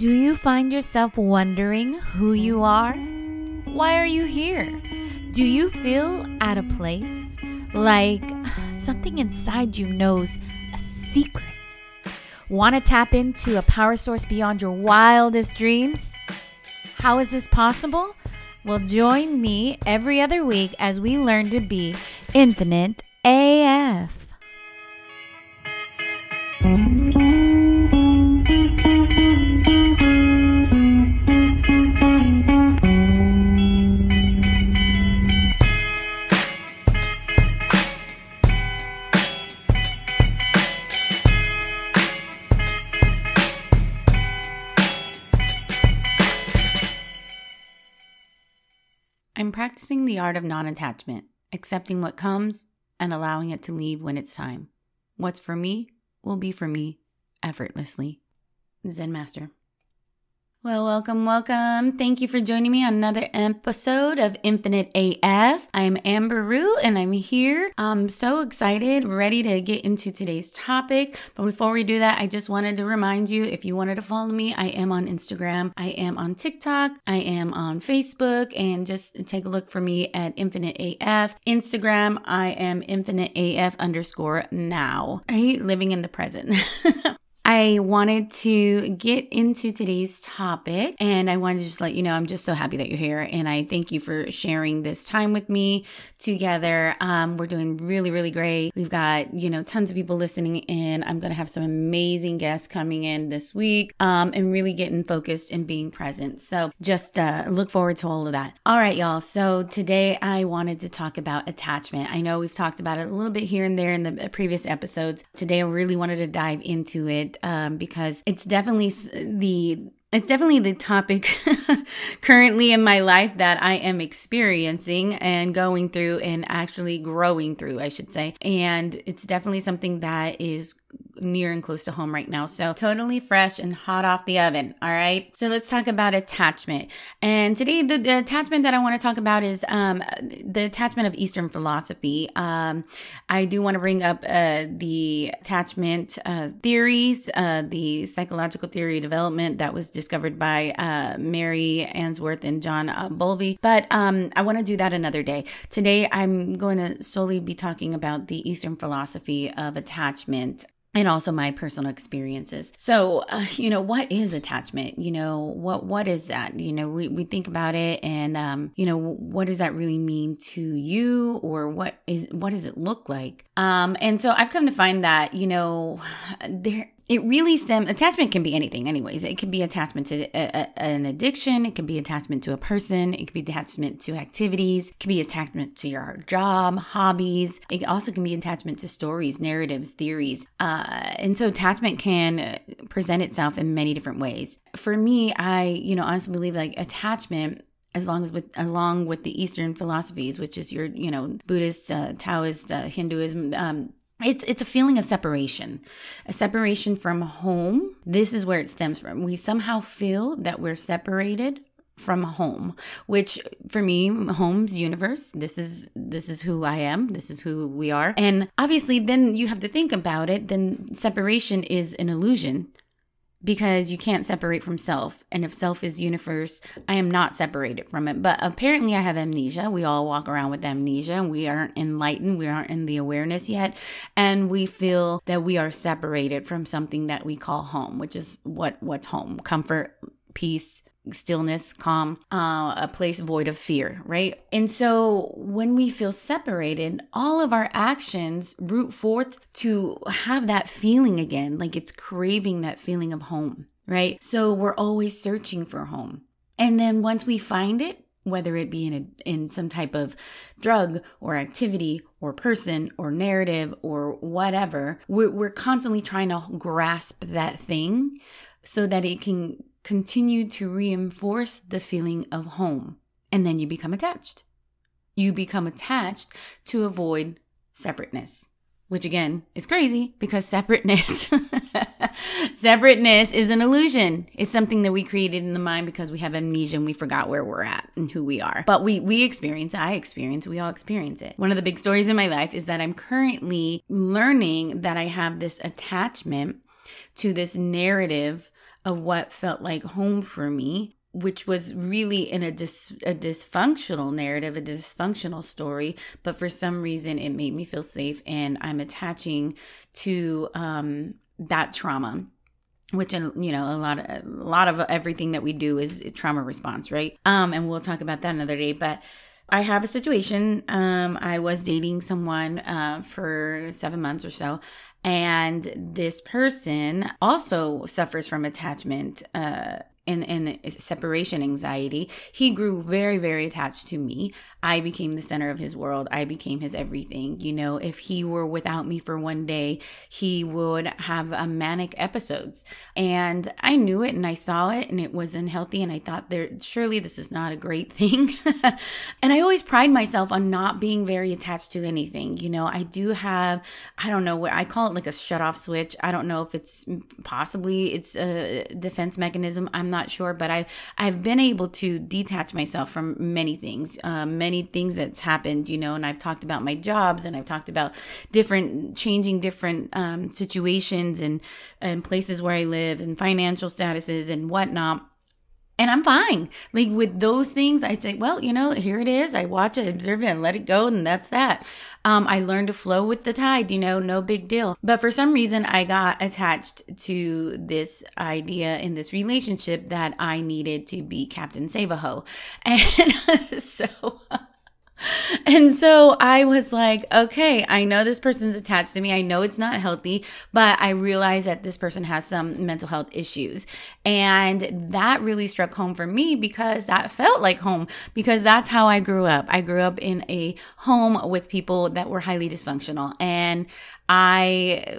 Do you find yourself wondering who you are? Why are you here? Do you feel out of place? Like something inside you knows a secret? Want to tap into a power source beyond your wildest dreams? How is this possible? Well, join me every other week as we learn to be Infinite AF. I'm practicing the art of non-attachment, accepting what comes and allowing it to leave when it's time. What's for me will be for me effortlessly. Zen Master. Well, welcome. Thank you for joining me on another episode of Infinite AF. I'm Amber Rue and I'm here. I'm so excited, ready to get into today's topic. But before we do that, I just wanted to remind you, if you wanted to follow me, I am on Instagram, I am on TikTok, I am on Facebook, and just take a look for me at Infinite AF. Instagram, I am Infinite AF _now, right? Living in the present. I wanted to get into today's topic, and I wanted to just let you know I'm just so happy that you're here, and I thank you for sharing this time with me together. We're doing really, really great. We've got, tons of people listening in. I'm going to have some amazing guests coming in this week and really getting focused and being present. So just look forward to all of that. All right, y'all. So today I wanted to talk about attachment. I know we've talked about it a little bit here and there in the previous episodes. Today I really wanted to dive into it. Because it's definitely the topic currently in my life that I am experiencing and going through and actually growing through, I should say. And it's definitely something that is near and close to home right now. So totally fresh and hot off the oven. All right. So let's talk about attachment. And today, the attachment that I want to talk about is the attachment of Eastern philosophy. I do want to bring up the attachment theories, the psychological theory development that was discovered by Mary Ainsworth and John Bowlby. But I want to do that another day. Today, I'm going to solely be talking about the Eastern philosophy of attachment and also my personal experiences. So, what is attachment? What is that? We think about it and, what does that really mean to you, or what does it look like? And so I've come to find that, it really stems, attachment can be anything anyways. It can be attachment to an addiction. It can be attachment to a person. It can be attachment to activities. It can be attachment to your job, hobbies. It also can be attachment to stories, narratives, theories. And so attachment can present itself in many different ways. For me, I, honestly believe like attachment, along with the Eastern philosophies, which is your, Buddhist, Taoist, Hinduism, It's a feeling of separation, a separation from home. This is where it stems from. We somehow feel that we're separated from home, which for me, home's universe. This is who I am. This is who we are. And obviously then you have to think about it. Then separation is an illusion, because you can't separate from self. And if self is universe, I am not separated from it. But apparently I have amnesia. We all walk around with amnesia, and we aren't enlightened. We aren't in the awareness yet. And we feel that we are separated from something that we call home, which is what's home: comfort, peace, stillness, calm, a place void of fear, right? And so when we feel separated, all of our actions root forth to have that feeling again, like it's craving that feeling of home, right? So we're always searching for home. And then once we find it, whether it be in some type of drug or activity or person or narrative or whatever, we're constantly trying to grasp that thing so that it can continue to reinforce the feeling of home. And then you become attached. You become attached to avoid separateness, which again is crazy, because separateness is an illusion. It's something that we created in the mind because we have amnesia and we forgot where we're at and who we are. But we all experience it. One of the big stories in my life is that I'm currently learning that I have this attachment to this narrative of what felt like home for me, which was really in a dysfunctional narrative, a dysfunctional story. But for some reason, it made me feel safe, and I'm attaching to that trauma, which, you know, a lot of everything that we do is trauma response, right? And we'll talk about that another day. But I have a situation. I was dating someone for 7 months or so. And this person also suffers from attachment and separation anxiety. He grew very, very attached to me. I became the center of his world. I became his everything. You know, if he were without me for one day, he would have manic episodes. And I knew it and I saw it and it was unhealthy. And I thought, surely this is not a great thing. And I always pride myself on not being very attached to anything. You know, I do have, I don't know what, I call it like a shut off switch. I don't know if it's a defense mechanism. I'm not sure, but I've been able to detach myself from many things that's happened, you know, and I've talked about my jobs and I've talked about different situations and places where I live and financial statuses and whatnot. And I'm fine. Like with those things, I say, well, you know, here it is. I watch it, observe it, and let it go. And that's that. I learned to flow with the tide, you know, no big deal. But for some reason, I got attached to this idea in this relationship that I needed to be Captain Save-A-Ho. And so I was like, okay, I know this person's attached to me. I know it's not healthy, but I realize that this person has some mental health issues. And that really struck home for me because that felt like home, because that's how I grew up. I grew up in a home with people that were highly dysfunctional. And I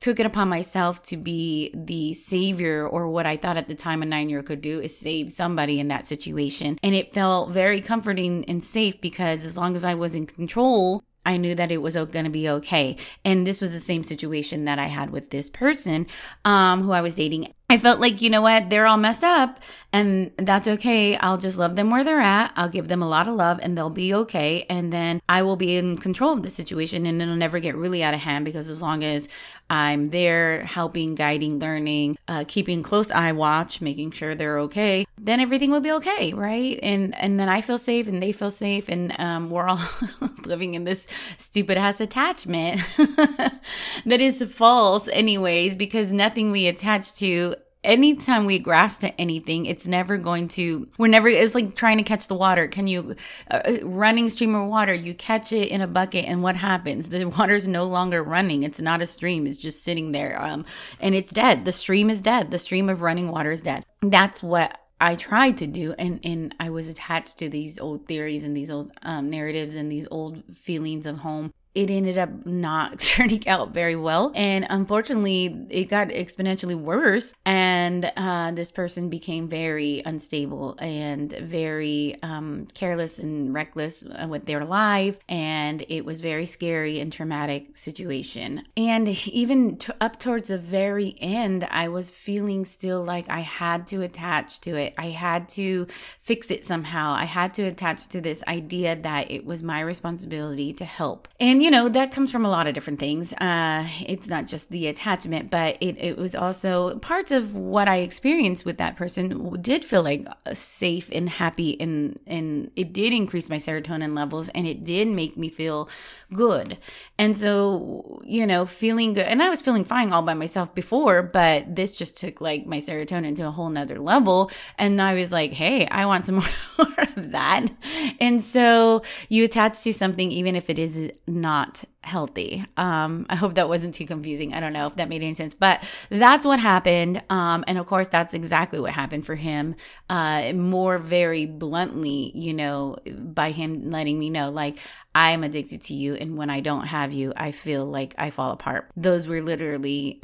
took it upon myself to be the savior, or what I thought at the time a 9-year-old could do is save somebody in that situation. And it felt very comforting and safe because as long as I was in control, I knew that it was going to be okay. And this was the same situation that I had with this person who I was dating. I felt like, you know what, they're all messed up and that's okay. I'll just love them where they're at. I'll give them a lot of love and they'll be okay. And then I will be in control of the situation and it'll never get really out of hand because as long as I'm there helping, guiding, learning, keeping close eye watch, making sure they're okay, then everything will be okay, right? And then I feel safe and they feel safe and we're all living in this stupid ass attachment that is false anyways, because nothing we attach to, anytime we grasp to anything, it's like trying to catch the water. Can you, running stream of water, you catch it in a bucket and what happens? The water's no longer running. It's not a stream. It's just sitting there. And it's dead. The stream is dead. The stream of running water is dead. That's what I tried to do. And I was attached to these old theories and these old narratives and these old feelings of home. It ended up not turning out very well. And unfortunately, it got exponentially worse. And this person became very unstable and very careless and reckless with their life. And it was very scary and traumatic situation. And even up towards the very end, I was feeling still like I had to attach to it. I had to fix it somehow. I had to attach to this idea that it was my responsibility to help. And you know, that comes from a lot of different things. It's not just the attachment, but it was also parts of what I experienced with that person did feel like safe and happy. And it did increase my serotonin levels and it did make me feel good. And so, you know, feeling good. And I was feeling fine all by myself before, but this just took like my serotonin to a whole nother level. And I was like, hey, I want some more of that. And so you attach to something, even if it is not healthy. I hope that wasn't too confusing. I don't know if that made any sense, but that's what happened. And of course, that's exactly what happened for him. More very bluntly, you know, by him letting me know, like, I'm addicted to you. And when I don't have you, I feel like I fall apart. Those were literally,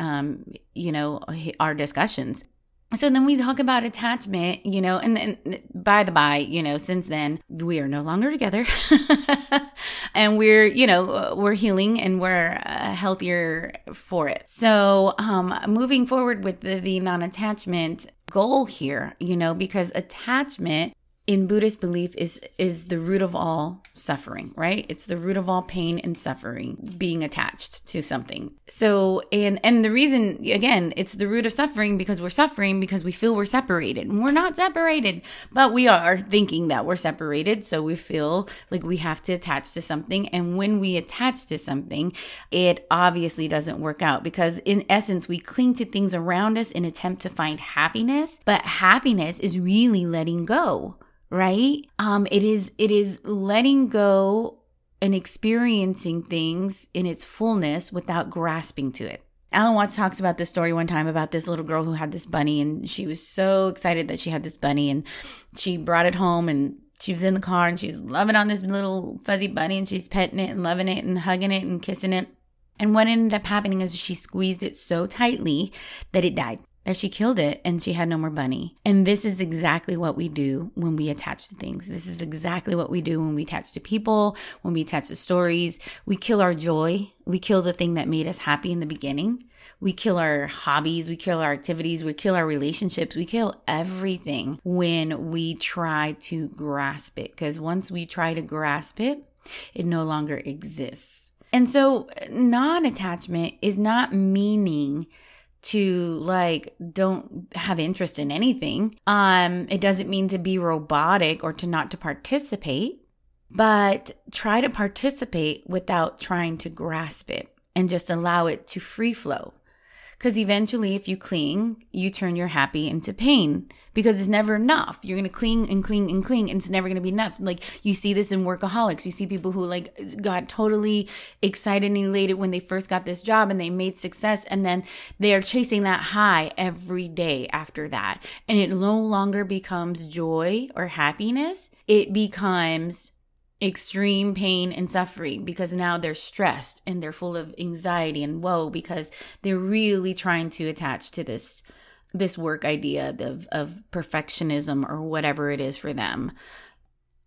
you know, our discussions. So then we talk about attachment, you know, and by the by, you know, since then we are no longer together and we're, you know, we're healing and we're healthier for it. So moving forward with the non-attachment goal here, you know, because attachment in Buddhist belief is the root of all suffering, right? It's the root of all pain and suffering, being attached to something. So, and the reason, again, it's the root of suffering because we feel we're separated. And we're not separated, but we are thinking that we're separated. So we feel like we have to attach to something. And when we attach to something, it obviously doesn't work out because in essence, we cling to things around us in attempt to find happiness. But happiness is really letting go. Right? It is letting go and experiencing things in its fullness without grasping to it. Alan Watts talks about this story one time about this little girl who had this bunny, and she was so excited that she had this bunny, and she brought it home, and she was in the car, and she's loving on this little fuzzy bunny, and she's petting it and loving it and hugging it and kissing it. And what ended up happening is she squeezed it so tightly that it died. That she killed it and she had no more bunny. And this is exactly what we do when we attach to things. This is exactly what we do when we attach to people, when we attach to stories. We kill our joy. We kill the thing that made us happy in the beginning. We kill our hobbies. We kill our activities. We kill our relationships. We kill everything when we try to grasp it. Because once we try to grasp it, it no longer exists. And so non-attachment is not meaning to don't have interest in anything. It doesn't mean to be robotic or to not to participate, but try to participate without trying to grasp it and just allow it to free flow. Because eventually if you cling, you turn your happy into pain because it's never enough. You're going to cling and cling and cling, and it's never going to be enough. Like you see this in workaholics. You see people who got totally excited and elated when they first got this job and they made success, and then they are chasing that high every day after that. And it no longer becomes joy or happiness. It becomes extreme pain and suffering because now they're stressed and they're full of anxiety and woe because they're really trying to attach to this work idea of perfectionism or whatever it is for them.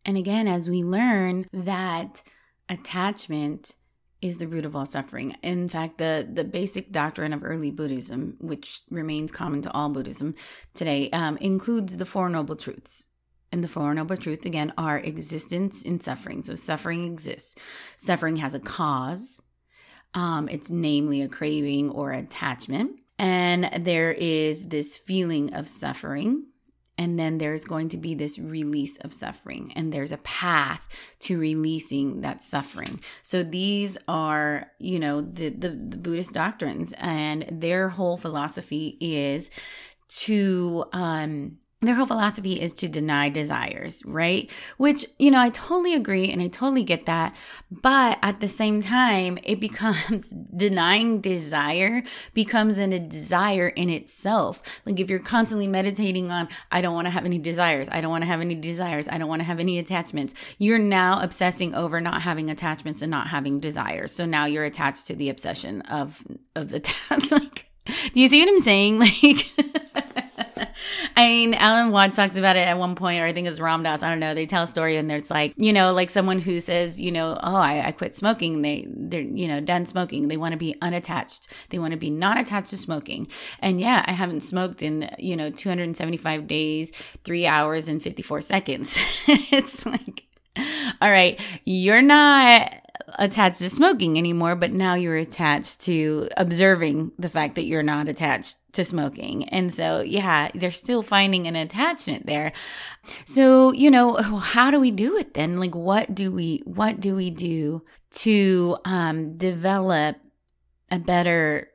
And again, as we learn that attachment is the root of all suffering. In fact, the basic doctrine of early Buddhism, which remains common to all Buddhism today, includes the Four Noble Truths. And the Four Noble Truths, again, are existence in suffering. So suffering exists. Suffering has a cause. It's namely a craving or attachment. And there is this feeling of suffering. And then there's going to be this release of suffering. And there's a path to releasing that suffering. So these are, the Buddhist doctrines. And their whole philosophy is to deny desires, right? Which, I totally agree and I totally get that. But at the same time, it becomes denying desire becomes a desire in itself. Like if you're constantly meditating on, I don't want to have any desires. I don't want to have any desires. I don't want to have any attachments. You're now obsessing over not having attachments and not having desires. So now you're attached to the obsession of the, do you see what I'm saying? I mean, Alan Watts talks about it at one point, or I think it's Ram Dass. I don't know. They tell a story, and there's someone who says, I quit smoking. They're done smoking. They want to be unattached. They want to be not attached to smoking. And yeah, I haven't smoked in 275 days, 3 hours and 54 seconds. It's all right, you're not attached to smoking anymore, but now you're attached to observing the fact that you're not attached to smoking. And so, yeah, they're still finding an attachment there. So, how do we do it then? What do we do to develop a better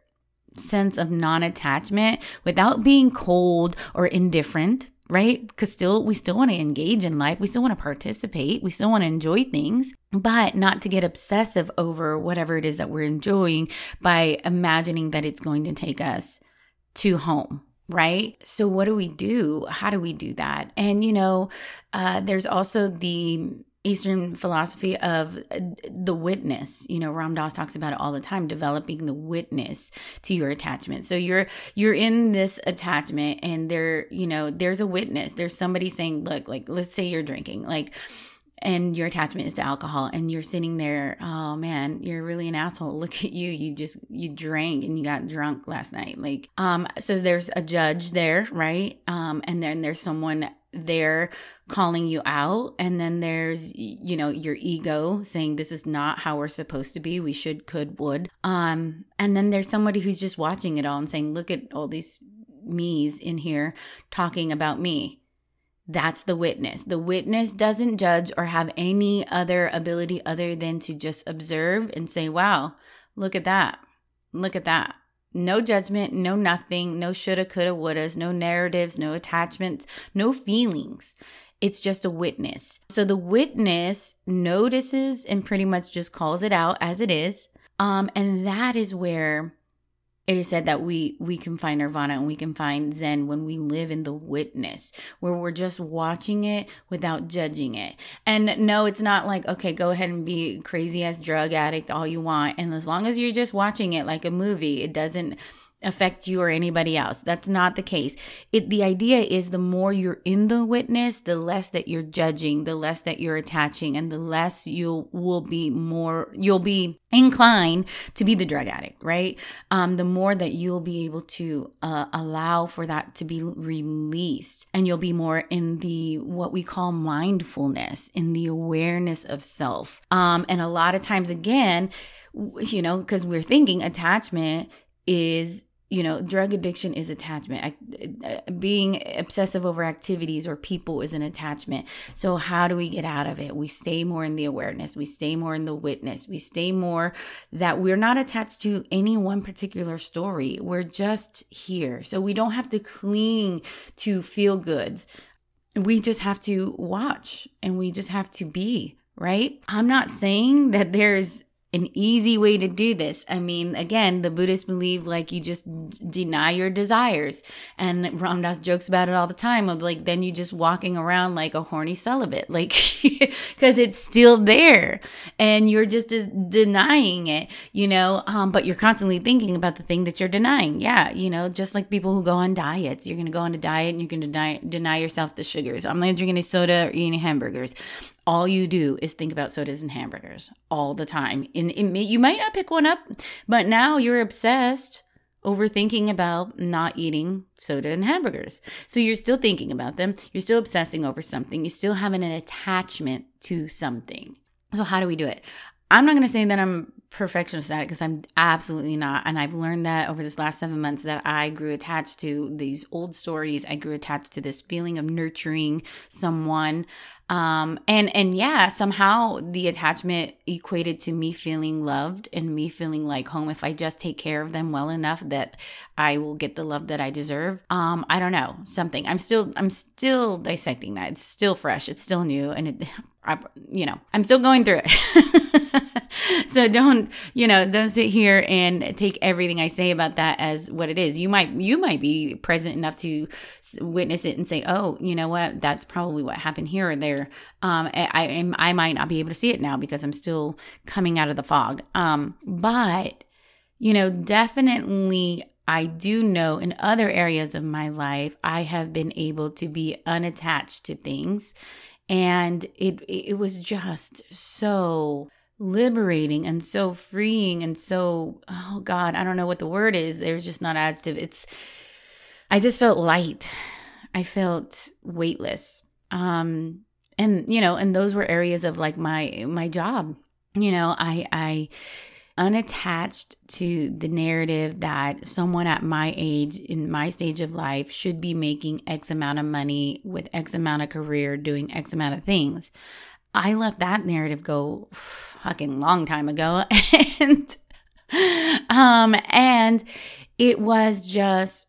sense of non-attachment without being cold or indifferent? Right? Because we still want to engage in life. We still want to participate. We still want to enjoy things, but not to get obsessive over whatever it is that we're enjoying by imagining that it's going to take us to home. Right? So what do we do? How do we do that? And, there's also the Eastern philosophy of the witness. Ram Dass talks about it all the time, developing the witness to your attachment. So you're in this attachment and there's a witness. There's somebody saying, look, let's say you're drinking, and your attachment is to alcohol, and you're sitting there, oh man, you're really an asshole. Look at you. You drank and you got drunk last night. So there's a judge there, right? And then there's someone they're calling you out. And then there's, you know, your ego saying this is not how we're supposed to be. We should, could, would. And then there's somebody who's just watching it all and saying, look at all these me's in here talking about me. That's the witness. The witness doesn't judge or have any other ability other than to just observe and say, wow, look at that. Look at that. No judgment, no nothing, no shoulda, coulda, wouldas, no narratives, no attachments, no feelings. It's just a witness. So the witness notices and pretty much just calls it out as it is. And that is where it is said that we can find nirvana and we can find Zen when we live in the witness, where we're just watching it without judging it. And no, it's not like, okay, go ahead and be crazy ass drug addict all you want. And as long as you're just watching it like a movie, it doesn't affect you or anybody else. That's not the case. The idea is the more you're in the witness, the less that you're judging, the less that you're attaching, and the less you'll be inclined to be the drug addict, right? The more that you'll be able to allow for that to be released, and you'll be more in the what we call mindfulness, in the awareness of self. And a lot of times, again, you know, because we're thinking attachment is, you know, drug addiction is attachment. Being obsessive over activities or people is an attachment. So how do we get out of it? We stay more in the awareness. We stay more in the witness. We stay more that we're not attached to any one particular story. We're just here. So we don't have to cling to feel goods. We just have to watch and we just have to be, right? I'm not saying that there's an easy way to do this. I mean, again, the Buddhists believe like you just deny your desires. And Ram Dass jokes about it all the time of like, then you just walking around like a horny celibate, like, because it's still there and you're just denying it, you know, but you're constantly thinking about the thing that you're denying. Yeah. You know, just like people who go on diets, you're going to go on a diet and you can deny yourself the sugars. I'm not drinking any soda or eating hamburgers. All you do is think about sodas and hamburgers all the time. And you might not pick one up, but now you're obsessed over thinking about not eating soda and hamburgers. So you're still thinking about them. You're still obsessing over something. You're still having an attachment to something. So how do we do it? I'm not going to say that I'm perfectionist at it because I'm absolutely not. And I've learned that over this last 7 months that I grew attached to these old stories. I grew attached to this feeling of nurturing someone. And yeah, somehow the attachment equated to me feeling loved and me feeling like home. If I just take care of them well enough that I will get the love that I deserve. I don't know, something. I'm still dissecting that. It's still fresh. It's still new. And I'm still going through it. So don't sit here and take everything I say about that as what it is. You might be present enough to witness it and say, oh, you know what? That's probably what happened here or there. I might not be able to see it now because I'm still coming out of the fog. But, you know, definitely I do know in other areas of my life, I have been able to be unattached to things. And it was just so liberating and so freeing and so, oh God, I don't know what the word is. There's just not adjective. I just felt light. I felt weightless. And, you know, and those were areas of like my job. You know, I unattached to the narrative that someone at my age, in my stage of life, should be making X amount of money with X amount of career, doing X amount of things. I let that narrative go fucking long time ago. And it was just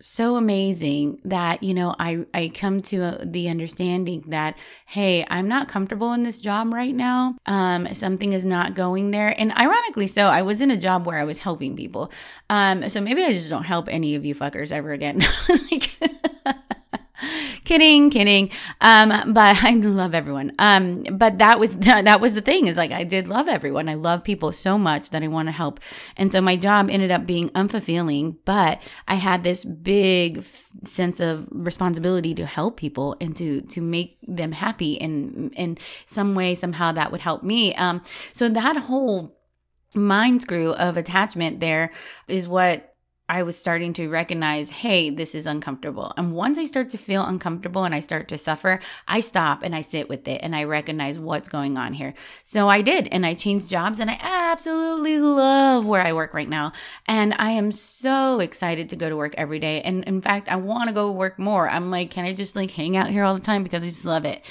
so amazing that, you know, I come to the understanding that, hey, I'm not comfortable in this job right now. Something is not going there. And ironically, so I was in a job where I was helping people. So maybe I just don't help any of you fuckers ever again. Kidding. But I love everyone. But that was the thing, is like, I did love everyone. I love people so much that I want to help. And so my job ended up being unfulfilling, but I had this big sense of responsibility to help people and to make them happy in some way, somehow that would help me. So that whole mind screw of attachment there is what I was starting to recognize, hey, this is uncomfortable. And once I start to feel uncomfortable and I start to suffer, I stop and I sit with it and I recognize what's going on here. So I did, and I changed jobs, and I absolutely love where I work right now. And I am so excited to go to work every day. And in fact, I want to go work more. I'm like, can I just like hang out here all the time? Because I just love it.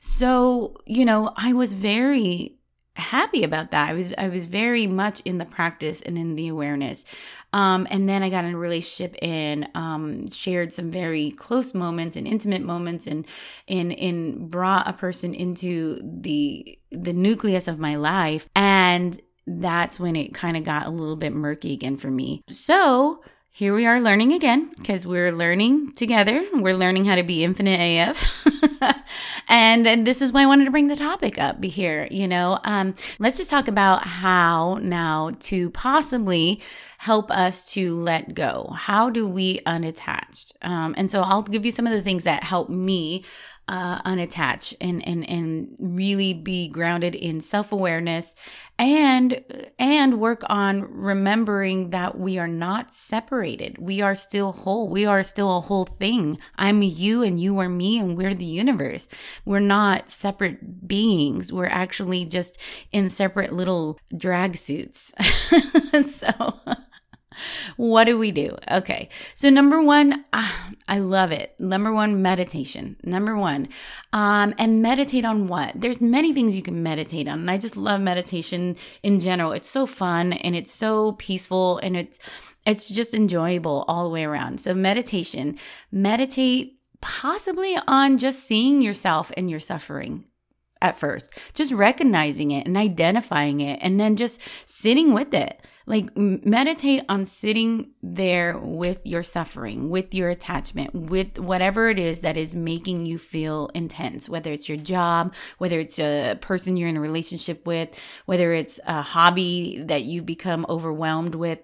So, you know, I was very happy about that. I was very much in the practice and in the awareness. And then I got in a relationship and shared some very close moments and intimate moments, and brought a person into the nucleus of my life. And that's when it kind of got a little bit murky again for me. So here we are learning again, because we're learning together. We're learning how to be infinite AF. And this is why I wanted to bring the topic up here, you know. Let's just talk about how now to possibly help us to let go. How do we unattach? And so I'll give you some of the things that help me unattach and really be grounded in self-awareness and work on remembering that we are not separated. We are still whole. We are still a whole thing. I'm you and you are me and we're the universe. We're not separate beings. We're actually just in separate little drag suits. So what do we do? Okay. So number one, I love it. Number one, meditation. Number one, and meditate on what? There's many things you can meditate on. And I just love meditation in general. It's so fun and it's so peaceful and it's just enjoyable all the way around. So meditation, meditate possibly on just seeing yourself and your suffering. At first, just recognizing it and identifying it and then just sitting with it. Like meditate on sitting there with your suffering, with your attachment, with whatever it is that is making you feel intense, whether it's your job, whether it's a person you're in a relationship with, whether it's a hobby that you become overwhelmed with.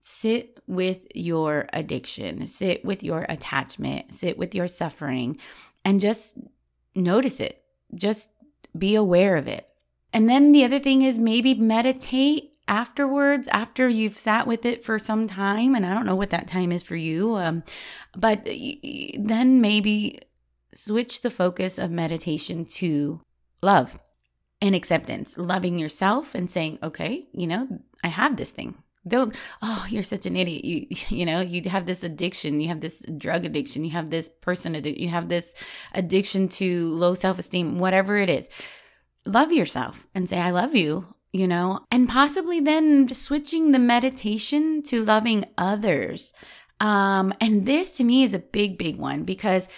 Sit with your addiction, sit with your attachment, sit with your suffering, and just notice it. Just be aware of it. And then the other thing is maybe meditate afterwards, after you've sat with it for some time. And I don't know what that time is for you, but then maybe switch the focus of meditation to love and acceptance, loving yourself and saying, okay, you know, I have this thing. Don't, oh, you're such an idiot. You know, you have this addiction, you have this drug addiction, you have this person addiction, you have this addiction to low self-esteem, whatever it is. Love yourself and say, I love you, you know, and possibly then switching the meditation to loving others. And this to me is a big, big one, because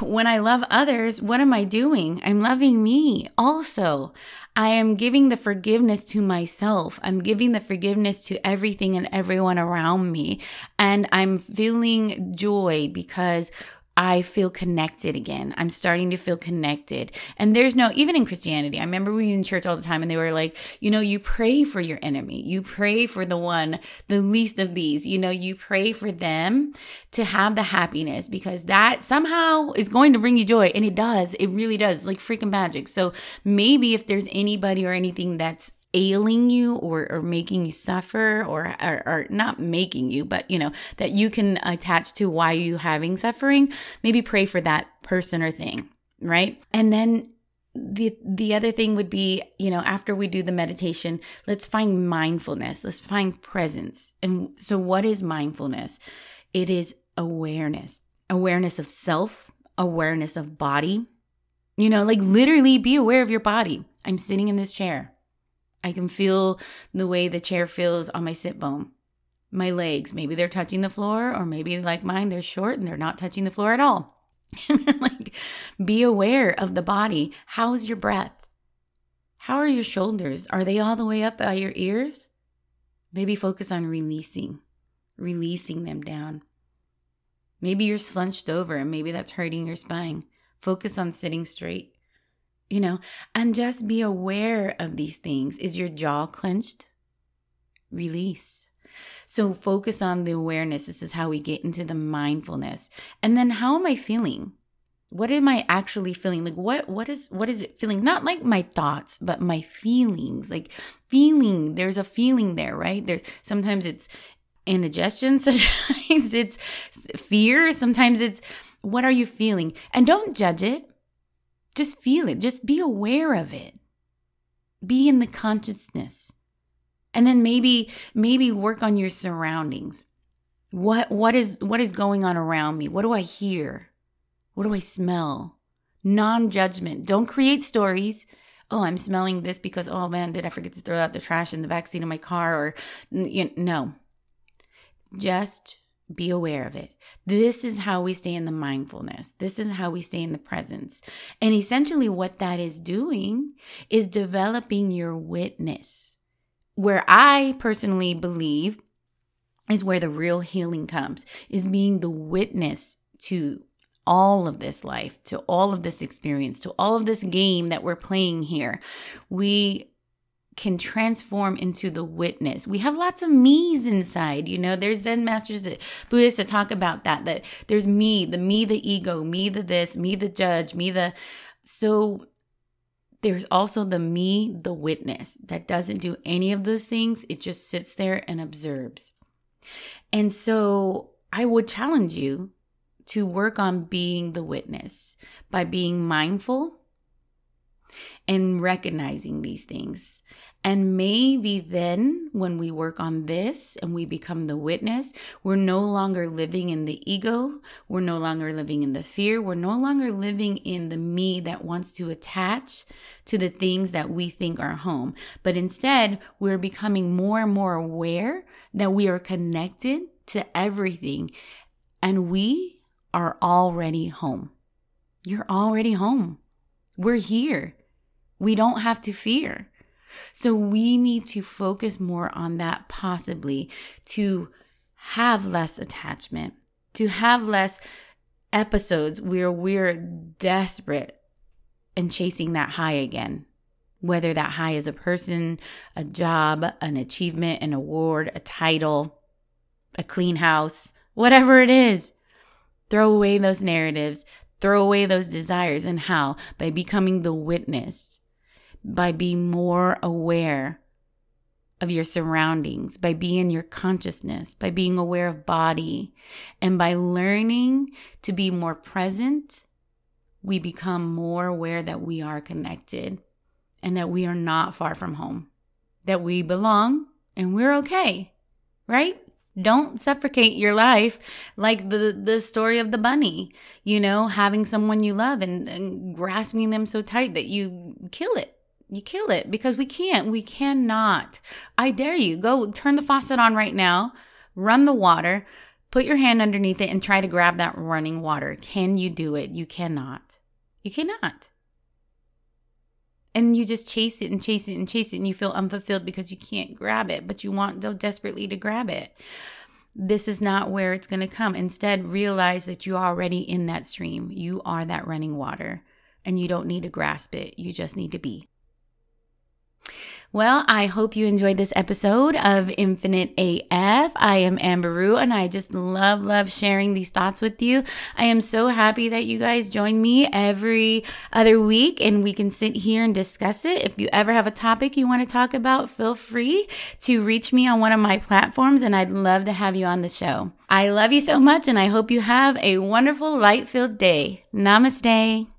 when I love others, what am I doing? I'm loving me also. I am giving the forgiveness to myself. I'm giving the forgiveness to everything and everyone around me. And I'm feeling joy because I feel connected again. I'm starting to feel connected. And there's no, even in Christianity, I remember we were in church all the time and they were like, you know, you pray for your enemy. You pray for the one, the least of these, you know, you pray for them to have the happiness, because that somehow is going to bring you joy. And it does. It really does. Like freaking magic. So maybe if there's anybody or anything that's ailing you or making you suffer or not making you, but you know, that you can attach to why you having suffering, maybe pray for that person or thing, right? And then the other thing would be, you know, after we do the meditation, let's find mindfulness, let's find presence. And so what is mindfulness? It is awareness, awareness of self, awareness of body, you know, like literally be aware of your body. I'm sitting in this chair. I can feel the way the chair feels on my sit bone. My legs, maybe they're touching the floor, or maybe like mine, they're short and they're not touching the floor at all. Like, be aware of the body. How's your breath? How are your shoulders? Are they all the way up by your ears? Maybe focus on releasing them down. Maybe you're slouched over and maybe that's hurting your spine. Focus on sitting straight. You know, and just be aware of these things. Is your jaw clenched? Release. So focus on the awareness. This is how we get into the mindfulness. And then how am I feeling? What am I actually feeling? Like what is it feeling? Not like my thoughts, but my feelings. Like feeling, there's a feeling there, right? There's sometimes it's indigestion. Sometimes it's fear. Sometimes it's, what are you feeling? And don't judge it. Just feel it. Just be aware of it. Be in the consciousness. And then maybe work on your surroundings. What is going on around me? What do I hear? What do I smell? Non-judgment. Don't create stories. Oh, I'm smelling this because, oh man, did I forget to throw out the trash in the backseat of my car? Or, you know, no. Just be aware of it. This is how we stay in the mindfulness. This is how we stay in the presence. And essentially what that is doing is developing your witness, where I personally believe is where the real healing comes, is being the witness to all of this life, to all of this experience, to all of this game that we're playing here. We can transform into the witness. We have lots of me's inside, you know. There's Zen masters, Buddhists that talk about that there's me, the ego, me, the this, me, the judge, me, the... So there's also the me, the witness, that doesn't do any of those things. It just sits there and observes. And so I would challenge you to work on being the witness by being mindful and recognizing these things. And maybe then when we work on this and we become the witness, we're no longer living in the ego. We're no longer living in the fear. We're no longer living in the me that wants to attach to the things that we think are home. But instead, we're becoming more and more aware that we are connected to everything. And we are already home. You're already home. We're here. We don't have to fear. So we need to focus more on that, possibly, to have less attachment, to have less episodes where we're desperate and chasing that high again, whether that high is a person, a job, an achievement, an award, a title, a clean house, whatever it is. Throw away those narratives. Throw away those desires. And how? By becoming the witness, by being more aware of your surroundings, by being your consciousness, by being aware of body, and by learning to be more present, we become more aware that we are connected and that we are not far from home, that we belong and we're okay, right? Don't suffocate your life like the story of the bunny, you know, having someone you love and grasping them so tight that you kill it. You kill it, because we cannot. I dare you, go turn the faucet on right now, run the water, put your hand underneath it and try to grab that running water. Can you do it? You cannot. You cannot. And you just chase it and chase it and chase it, and you feel unfulfilled because you can't grab it, but you want so desperately to grab it. This is not where it's going to come. Instead, realize that you're already in that stream. You are that running water, and you don't need to grasp it. You just need to be. Well, I hope you enjoyed this episode of Infinite AF. I am Amber Rue, and I just love sharing these thoughts with you. I am so happy that you guys join me every other week, and we can sit here and discuss it. If you ever have a topic you want to talk about, feel free to reach me on one of my platforms, and I'd love to have you on the show. I love you so much, and I hope you have a wonderful, light-filled day. Namaste.